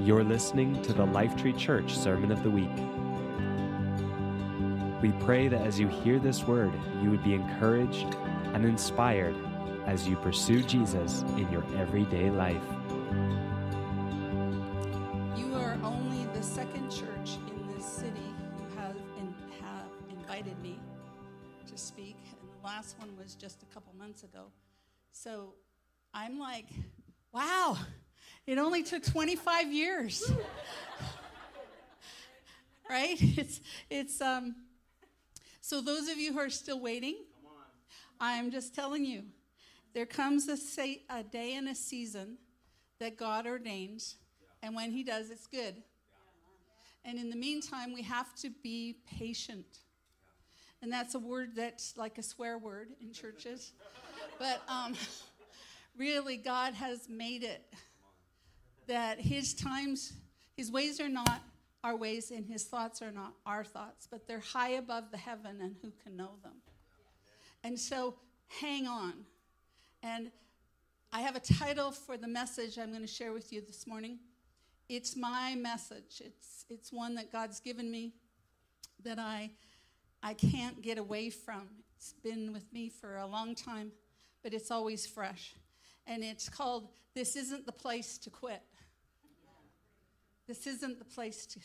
You're listening to the Lifetree Church Sermon of the Week. We pray that as you hear this word, you would be encouraged and inspired as you pursue Jesus in your everyday life. You are only the second church in this city who have invited me to speak, and the last one was just a couple months ago. So I'm like, wow! It only took 25 years, right? So those of you who are still waiting, I'm just telling you, there comes a day and a season that God ordains, and when he does, it's good. And in the meantime, we have to be patient. And that's a word that's like a swear word in churches, but really God has made it that his times, his ways are not our ways, and his thoughts are not our thoughts, but they're high above the heaven, and who can know them? And so hang on. And I have a title for the message I'm going to share with you this morning. It's my message. It's one that God's given me that I can't get away from. It's been with me for a long time, but it's always fresh. And it's called, This Isn't the Place to Quit. This isn't the place to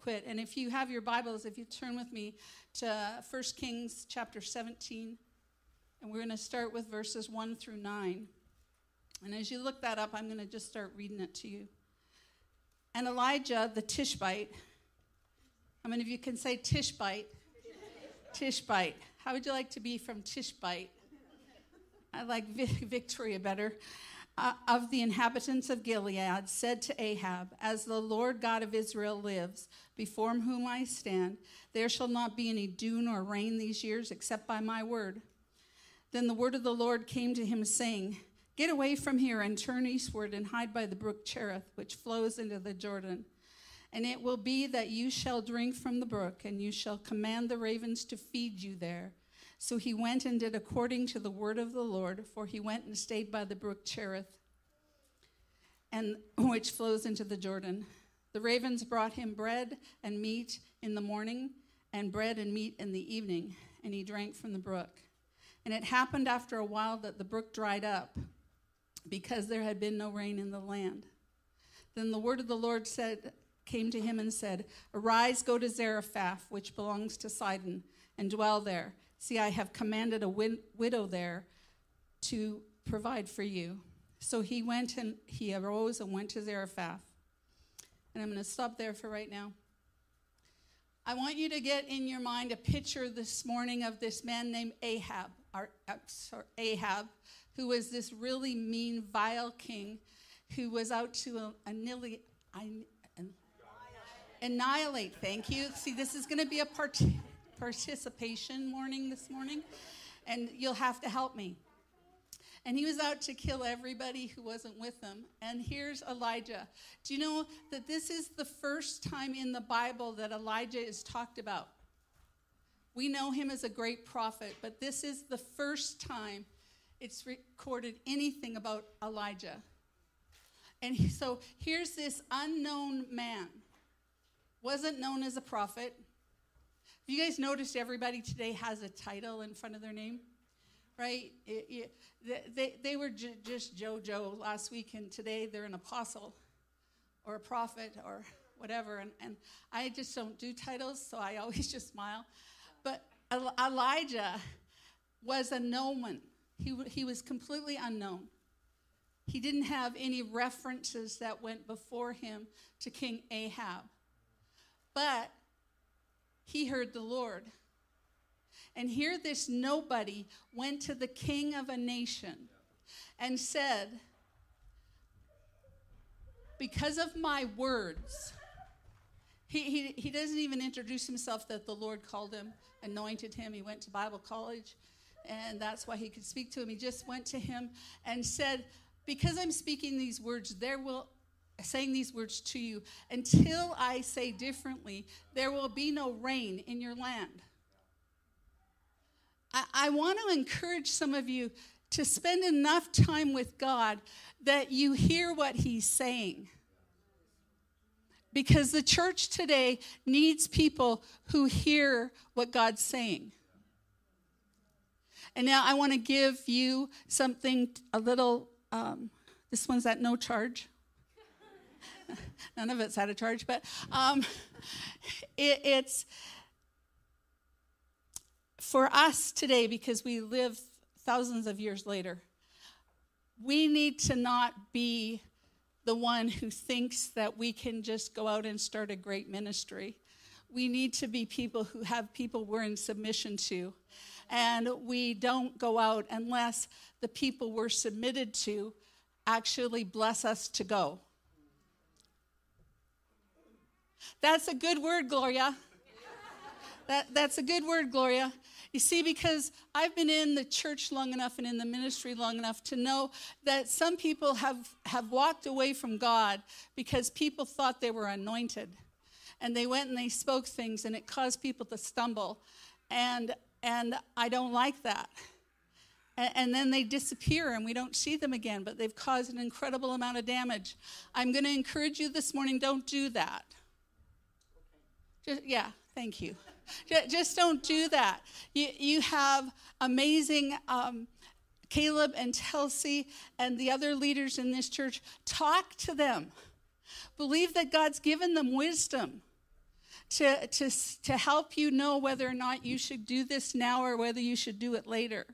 quit. And if you have your Bibles, if you turn with me to 1 Kings chapter 17, and we're going to start with verses 1 through 9. And as you look that up, I'm going to just start reading it to you. And Elijah the Tishbite, how many of you can say Tishbite? Tishbite. How would you like to be from Tishbite? I like Victoria better. Of the inhabitants of Gilead, said to Ahab, as the Lord God of Israel lives, before whom I stand, there shall not be any dew nor rain these years except by my word. Then the word of the Lord came to him, saying, get away from here and turn eastward and hide by the brook Cherith, which flows into the Jordan. And it will be that you shall drink from the brook, and you shall command the ravens to feed you there. So he went and did according to the word of the Lord, for he went and stayed by the brook Cherith, and which flows into the Jordan. The ravens brought him bread and meat in the morning, and bread and meat in the evening, and he drank from the brook. And it happened after a while that the brook dried up, because there had been no rain in the land. Then the word of the Lord came to him and said, arise, go to Zarephath, which belongs to Sidon, and dwell there. See, I have commanded a widow there to provide for you. So he arose and went to Zarephath. And I'm going to stop there for right now. I want you to get in your mind a picture this morning of this man named Ahab, who was this really mean, vile king who was out to annihilate. Thank you. See, this is going to be a participation morning this morning, and you'll have to help me. And he was out to kill everybody who wasn't with him. And here's Elijah. Do you know that this is the first time in the Bible that Elijah is talked about? We know him as a great prophet, but this is the first time it's recorded anything about Elijah. And so here's this unknown man, wasn't known as a prophet. You guys noticed everybody today has a title in front of their name, right? They were just JoJo last week, and today they're an apostle or a prophet or whatever. And I just don't do titles, so I always just smile. But Elijah was a no one. He was completely unknown. He didn't have any references that went before him to King Ahab. But he heard the Lord. And here this nobody went to the king of a nation and said, because of my words, he doesn't even introduce himself that the Lord called him, anointed him. He went to Bible college, and that's why he could speak to him. He just went to him and said, because I'm speaking these words, saying these words to you, until I say differently, there will be no rain in your land. I want to encourage some of you to spend enough time with God that you hear what he's saying. Because the church today needs people who hear what God's saying. And now I want to give you something, a little, this one's at no charge. None of it's at a charge, but it's for us today, because we live thousands of years later. We need to not be the one who thinks that we can just go out and start a great ministry. We need to be people who have people we're in submission to. And we don't go out unless the people we're submitted to actually bless us to go. That's a good word, Gloria. That's a good word, Gloria. You see, because I've been in the church long enough and in the ministry long enough to know that some people have walked away from God because people thought they were anointed. And they went and they spoke things, and it caused people to stumble. And I don't like that. And then they disappear and we don't see them again, but they've caused an incredible amount of damage. I'm going to encourage you this morning, don't do that. Yeah, thank you. Just don't do that. You have amazing Caleb and Chelsea and the other leaders in this church. Talk to them. Believe that God's given them wisdom to help you know whether or not you should do this now or whether you should do it later.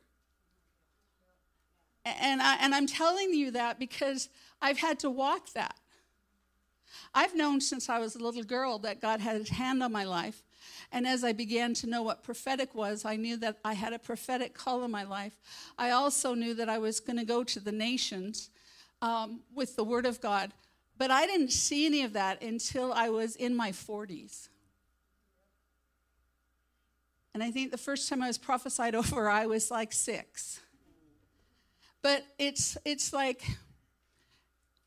And I'm telling you that because I've had to walk that. I've known since I was a little girl that God had his hand on my life. And as I began to know what prophetic was, I knew that I had a prophetic call in my life. I also knew that I was going to go to the nations with the word of God. But I didn't see any of that until I was in my 40s. And I think the first time I was prophesied over, I was like 6. But it's like,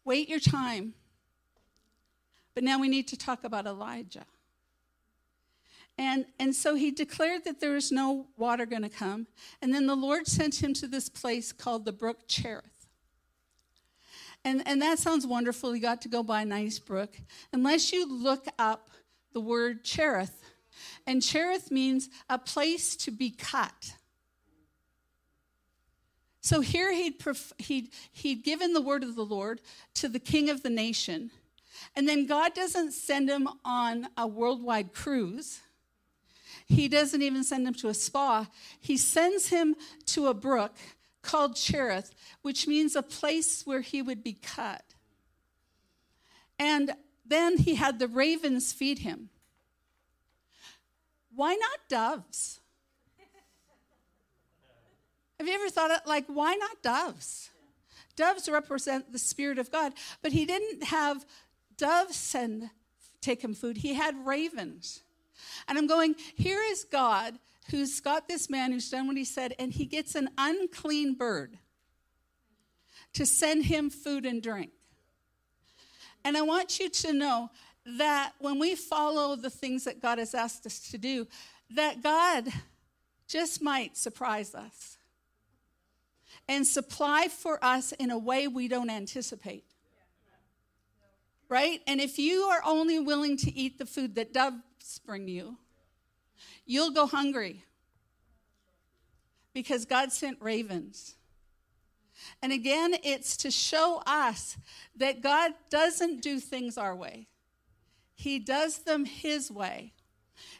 wait your time. But now we need to talk about Elijah. And so he declared that there is no water going to come. And then the Lord sent him to this place called the brook Cherith. And that sounds wonderful. You got to go by a nice brook. Unless you look up the word Cherith. And Cherith means a place to be cut. So here he'd given the word of the Lord to the king of the nation. And then God doesn't send him on a worldwide cruise. He doesn't even send him to a spa. He sends him to a brook called Cherith, which means a place where he would be cut. And then he had the ravens feed him. Why not doves? Have you ever thought, like, why not doves? Doves represent the Spirit of God, but he didn't have doves and take him food. He had ravens. And I'm going, here is God who's got this man who's done what he said, and he gets an unclean bird to send him food and drink. And I want you to know that when we follow the things that God has asked us to do, that God just might surprise us and supply for us in a way we don't anticipate. Right? And if you are only willing to eat the food that doves bring you, you'll go hungry because God sent ravens. And again, it's to show us that God doesn't do things our way. He does them his way.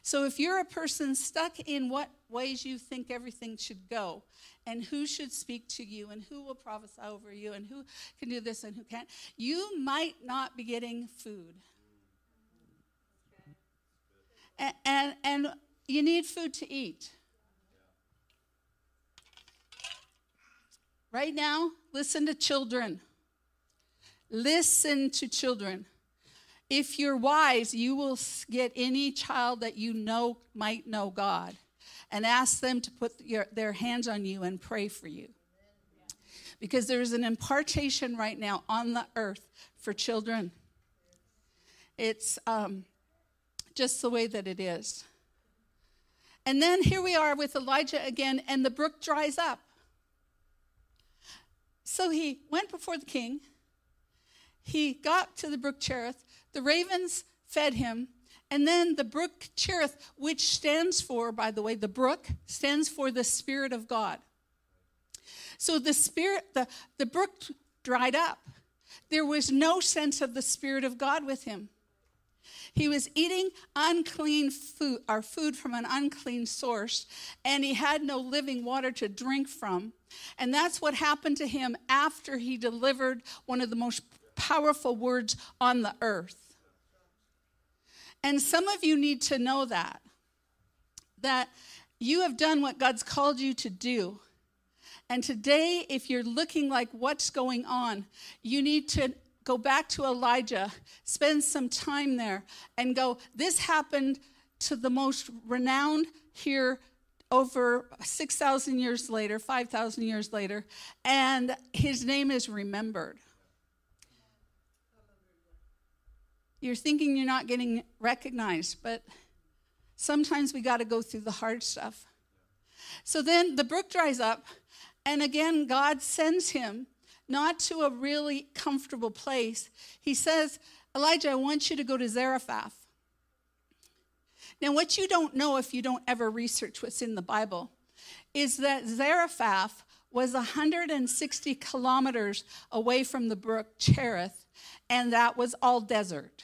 So if you're a person stuck in what ways you think everything should go and who should speak to you and who will prophesy over you and who can do this and who can't, you might not be getting food. And you need food to eat. Right now, listen to children. Listen to children. If you're wise, you will get any child that you know might know God and ask them to put their hands on you and pray for you. Because there is an impartation right now on the earth for children. It's just the way that it is. And then here we are with Elijah again, and the brook dries up. So he went before the king. He got to the brook Cherith. The ravens fed him. And then the brook Cherith, which stands for, by the way, the brook stands for the Spirit of God. So the Spirit, the brook dried up. There was no sense of the Spirit of God with him. He was eating unclean food, or food from an unclean source, and he had no living water to drink from. And that's what happened to him after he delivered one of the most powerful words on the earth. And some of you need to know that you have done what God's called you to do. And today, if you're looking like what's going on, you need to go back to Elijah, spend some time there, and go, this happened to the most renowned here over 6,000 years later, 5,000 years later, and his name is remembered. You're thinking you're not getting recognized, but sometimes we got to go through the hard stuff. So then the brook dries up, and again, God sends him not to a really comfortable place. He says, Elijah, I want you to go to Zarephath. Now, what you don't know if you don't ever research what's in the Bible is that Zarephath was 160 kilometers away from the brook Cherith, and that was all desert.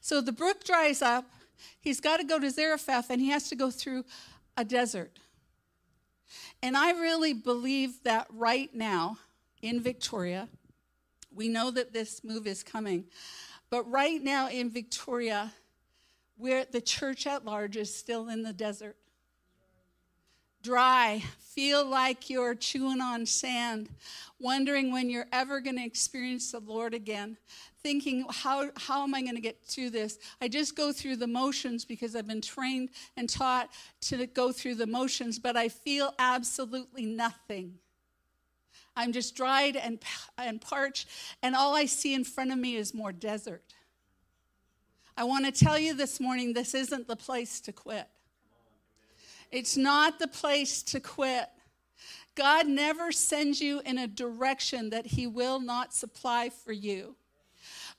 So the brook dries up. He's got to go to Zarephath, and he has to go through a desert. And I really believe that right now in Victoria, we know that this move is coming, but right now in Victoria, where the church at large is still in the desert. Dry, feel like you're chewing on sand, wondering when you're ever going to experience the Lord again, thinking, how am I going to get through this? I just go through the motions because I've been trained and taught to go through the motions, but I feel absolutely nothing. I'm just dried and parched, and all I see in front of me is more desert. I want to tell you this morning, this isn't the place to quit. It's not the place to quit. God never sends you in a direction that he will not supply for you.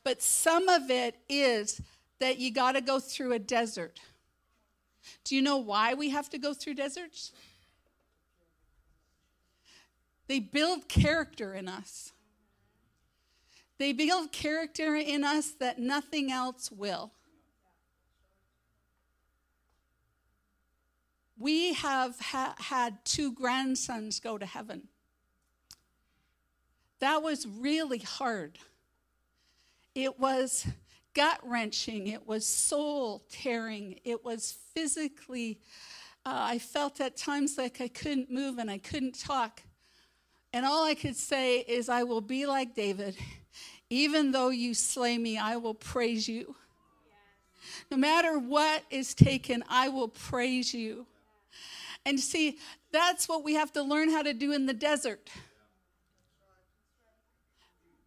But some of it is that you got to go through a desert. Do you know why we have to go through deserts? They build character in us. They build character in us that nothing else will. We have had two grandsons go to heaven. That was really hard. It was gut-wrenching. It was soul-tearing. It was physically, I felt at times like I couldn't move and I couldn't talk. And all I could say is, I will be like David. Even though you slay me, I will praise you. No matter what is taken, I will praise you. And see, that's what we have to learn how to do in the desert.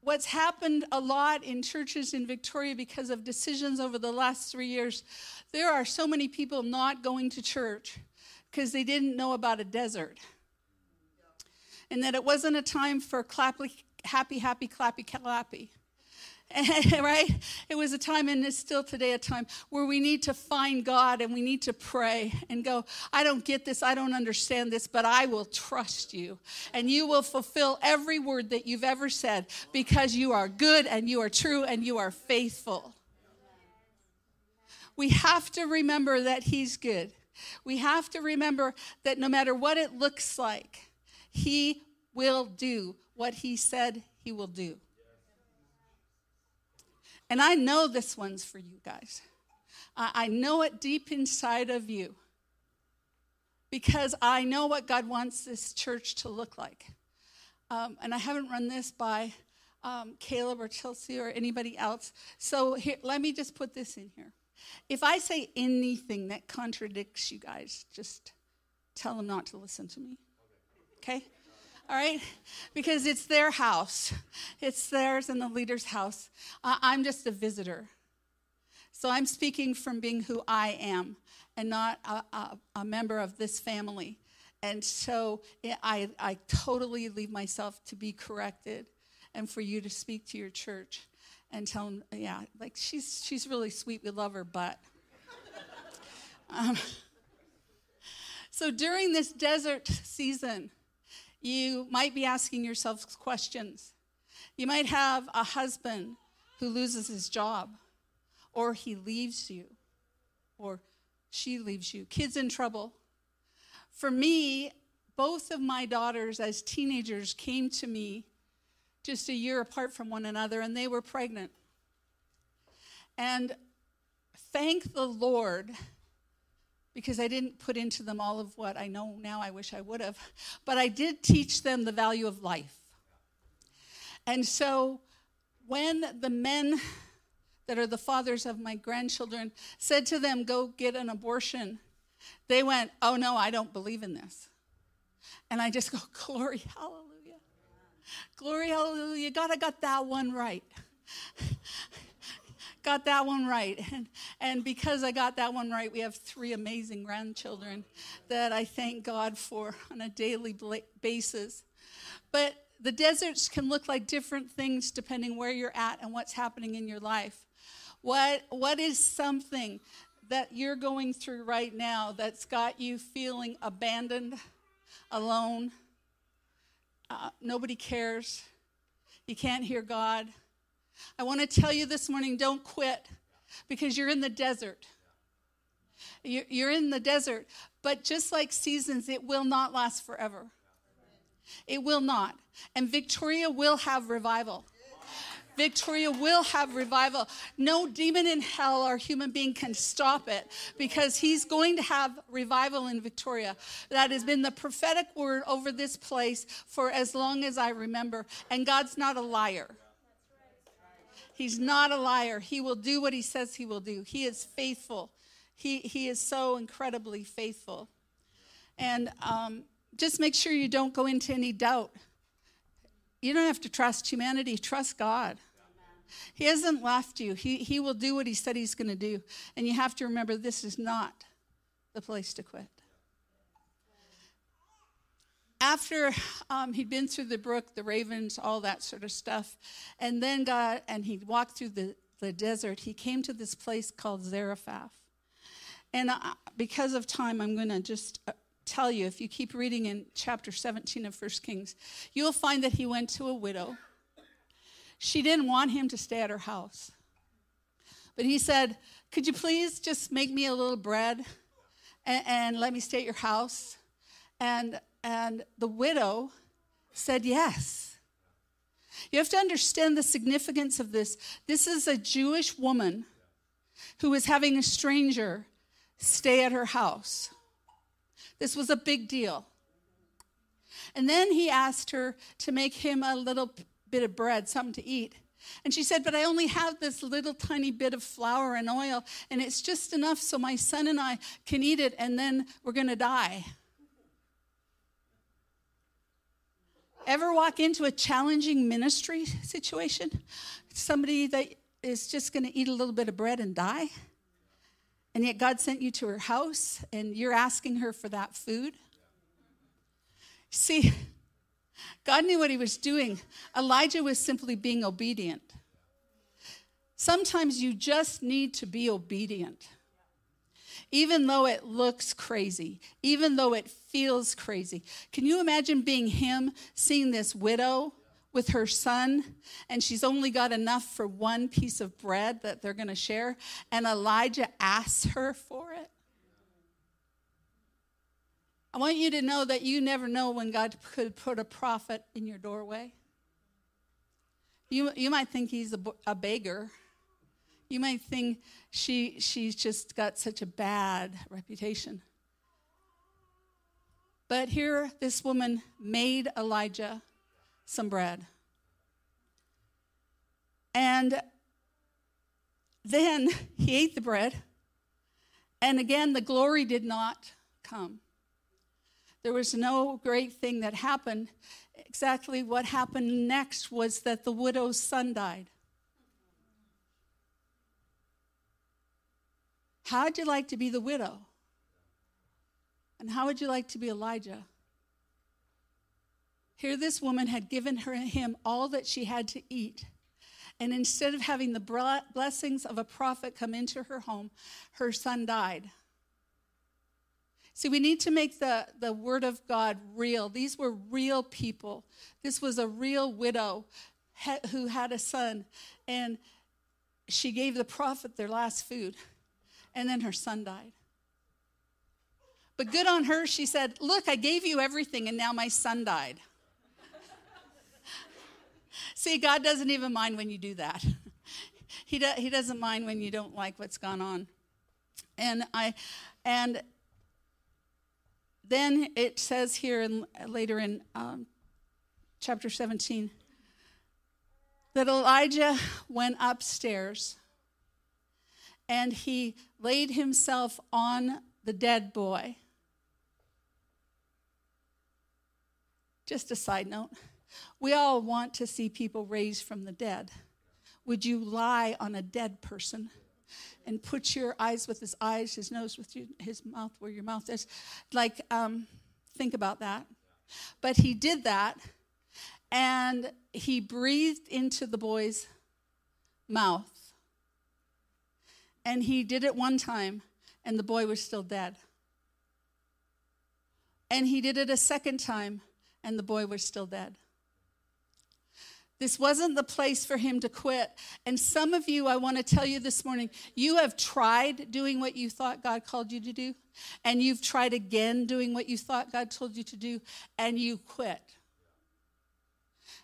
What's happened a lot in churches in Victoria because of decisions over the last 3 years, there are so many people not going to church because they didn't know about a desert. And that it wasn't a time for clappy, happy, happy, clappy, clappy. Right? It was a time, and it's still today a time, where we need to find God and we need to pray and go, I don't get this, I don't understand this, but I will trust you. And you will fulfill every word that you've ever said because you are good and you are true and you are faithful. We have to remember that he's good. We have to remember that no matter what it looks like, he will do what he said he will do. And I know this one's for you guys. I know it deep inside of you because I know what God wants this church to look like. And I haven't run this by Caleb or Chelsea or anybody else. So here, let me just put this in here. If I say anything that contradicts you guys, just tell them not to listen to me. Okay? All right? Because it's their house. It's theirs and the leader's house. I'm just a visitor. So I'm speaking from being who I am and not a member of this family. And so I totally leave myself to be corrected and for you to speak to your church and tell them, yeah, like she's really sweet. We love her, but. So during this desert season, you might be asking yourself questions. You might have a husband who loses his job, or he leaves you, or she leaves you. Kids in trouble. For me, both of my daughters as teenagers came to me just a year apart from one another, and they were pregnant. And thank the Lord, because I didn't put into them all of what I know now. I wish I would have. But I did teach them the value of life. And so when the men that are the fathers of my grandchildren said to them, go get an abortion, they went, oh, no, I don't believe in this. And I just go, glory, hallelujah. Glory, hallelujah. God, I got that one right. Got that one right. And because I got that one right, we have 3 amazing grandchildren that I thank God for on a daily basis. But the deserts can look like different things depending where you're at and what's happening in your life. What is something that you're going through right now that's got you feeling abandoned, alone, nobody cares, you can't hear God? I want to tell you this morning, don't quit, because you're in the desert. You're in the desert, but just like seasons, it will not last forever. It will not. And Victoria will have revival. Victoria will have revival. No demon in hell or human being can stop it, because he's going to have revival in Victoria. That has been the prophetic word over this place for as long as I remember. And God's not a liar. He's not a liar. He will do what he says he will do. He is faithful. He is so incredibly faithful. And just make sure you don't go into any doubt. You don't have to trust humanity. Trust God. He hasn't left you. He will do what he said he's going to do. And you have to remember, this is not the place to quit. After he'd been through the brook, the ravens, all that sort of stuff, and then God, and he walked through the desert, he came to this place called Zarephath. And because of time, I'm going to just tell you, if you keep reading in chapter 17 of 1 Kings, you'll find that he went to a widow. She didn't want him to stay at her house. But he said, could you please just make me a little bread and let me stay at your house? And the widow said yes. You have to understand the significance of this. This is a Jewish woman who was having a stranger stay at her house. This was a big deal. And then he asked her to make him a little bit of bread, something to eat. And she said, but I only have this little tiny bit of flour and oil, and it's just enough so my son and I can eat it, and then we're going to die. Ever walk into a challenging ministry situation? Somebody that is just going to eat a little bit of bread and die? And yet God sent you to her house, and you're asking her for that food? See, God knew what he was doing. Elijah was simply being obedient. Sometimes you just need to be obedient. Even though it looks crazy, even though it feels crazy. Can you imagine being him, seeing this widow with her son, and she's only got enough for one piece of bread that they're going to share, and Elijah asks her for it? I want you to know that you never know when God could put a prophet in your doorway. You might think he's a beggar. You might think she's just got such a bad reputation. But here, this woman made Elijah some bread. And then he ate the bread. And again, the glory did not come. There was no great thing that happened. Exactly what happened next was that the widow's son died. How would you like to be the widow? And how would you like to be Elijah? Here this woman had given him all that she had to eat. And instead of having the blessings of a prophet come into her home, her son died. See, we need to make the word of God real. These were real people. This was a real widow who had a son. And she gave the prophet their last food. And then her son died. But good on her. She said, look, I gave you everything, and now my son died. See, God doesn't even mind when you do that. He doesn't mind when you don't like what's gone on. And then it says here and later in chapter 17 that Elijah went upstairs and he laid himself on the dead boy. Just a side note. We all want to see people raised from the dead. Would you lie on a dead person and put your eyes with his eyes, his nose with his mouth where your mouth is? Like, think about that. But he did that, and he breathed into the boy's mouth. And he did it one time, and the boy was still dead. And he did it a second time, and the boy was still dead. This wasn't the place for him to quit. And some of you, I want to tell you this morning, you have tried doing what you thought God called you to do, and you've tried again doing what you thought God told you to do, and you quit.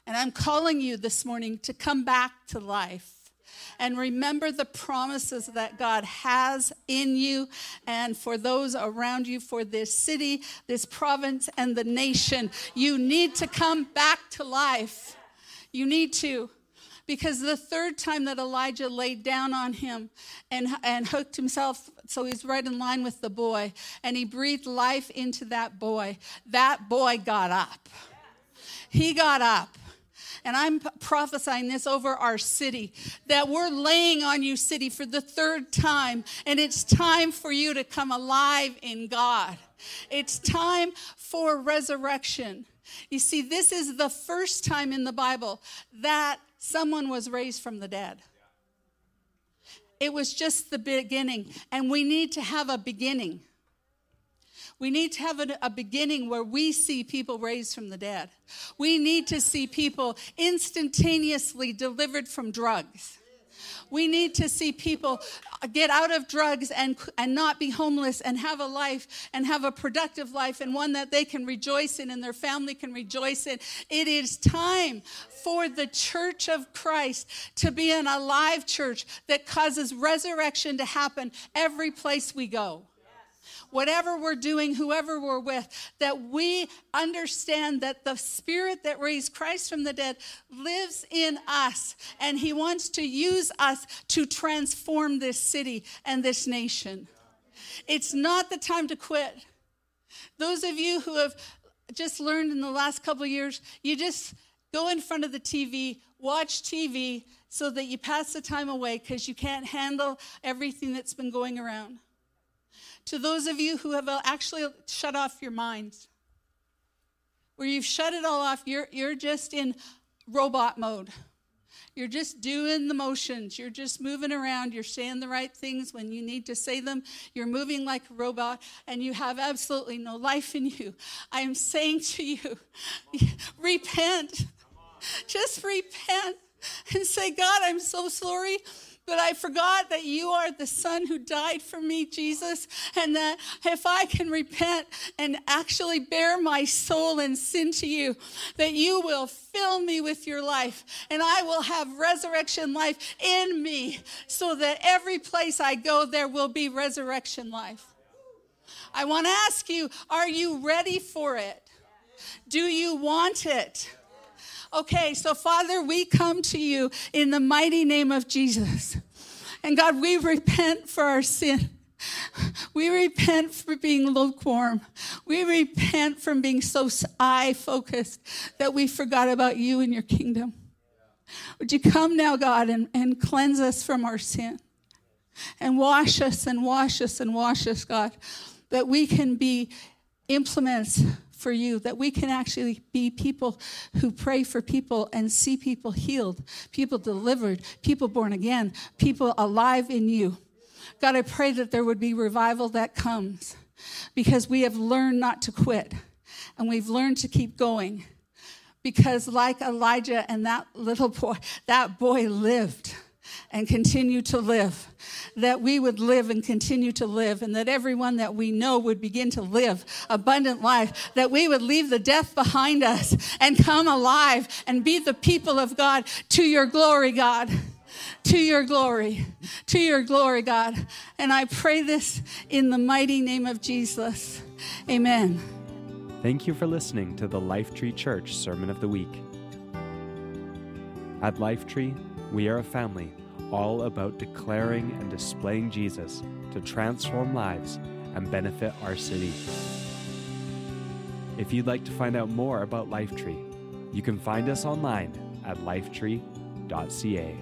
And I'm calling you this morning to come back to life and remember the promises that God has in you and for those around you, for this city, this province, and the nation. You need to come back to life. You need to. Because the third time that Elijah laid down on him and hooked himself, so he's right in line with the boy, and he breathed life into that boy got up. He got up. And I'm prophesying this over our city, that we're laying on you, city, for the third time. And it's time for you to come alive in God. It's time for resurrection. You see, this is the first time in the Bible that someone was raised from the dead. It was just the beginning. And we need to have a beginning. We need to have a beginning where we see people raised from the dead. We need to see people instantaneously delivered from drugs. We need to see people get out of drugs and not be homeless and have a life and have a productive life and one that they can rejoice in and their family can rejoice in. It is time for the church of Christ to be an alive church that causes resurrection to happen every place we go. Whatever we're doing, whoever we're with, that we understand that the Spirit that raised Christ from the dead lives in us, and He wants to use us to transform this city and this nation. It's not the time to quit. Those of you who have just learned in the last couple of years, you just go in front of the TV, watch TV, so that you pass the time away because you can't handle everything that's been going around. To those of you who have actually shut off your minds, where you've shut it all off, you're just in robot mode. You're just doing the motions. You're just moving around. You're saying the right things when you need to say them. You're moving like a robot, and you have absolutely no life in you. I am saying to you, repent. Just repent and say, God, I'm so sorry. But I forgot that you are the son who died for me, Jesus, and that if I can repent and actually bear my soul and sin to you, that you will fill me with your life, and I will have resurrection life in me so that every place I go, there will be resurrection life. I want to ask you, are you ready for it? Do you want it? Okay, so Father, we come to you in the mighty name of Jesus. And God, we repent for our sin. We repent for being lukewarm. We repent from being so eye-focused that we forgot about you and your kingdom. Would you come now, God, and cleanse us from our sin? And wash us and wash us and wash us, God, that we can be implements for you, that we can actually be people who pray for people and see people healed, people delivered, people born again, people alive in you. God, I pray that there would be revival that comes, because we have learned not to quit, and we've learned to keep going, because like Elijah and that little boy, that boy lived and continue to live, that we would live and continue to live, and that everyone that we know would begin to live abundant life, that we would leave the death behind us and come alive and be the people of God to your glory, God, to your glory, to your glory, God. And I pray this in the mighty name of Jesus. Amen. Thank you for listening to the Lifetree Church Sermon of the Week. At Lifetree, we are a family all about declaring and displaying Jesus to transform lives and benefit our city. If you'd like to find out more about Lifetree, you can find us online at lifetree.ca.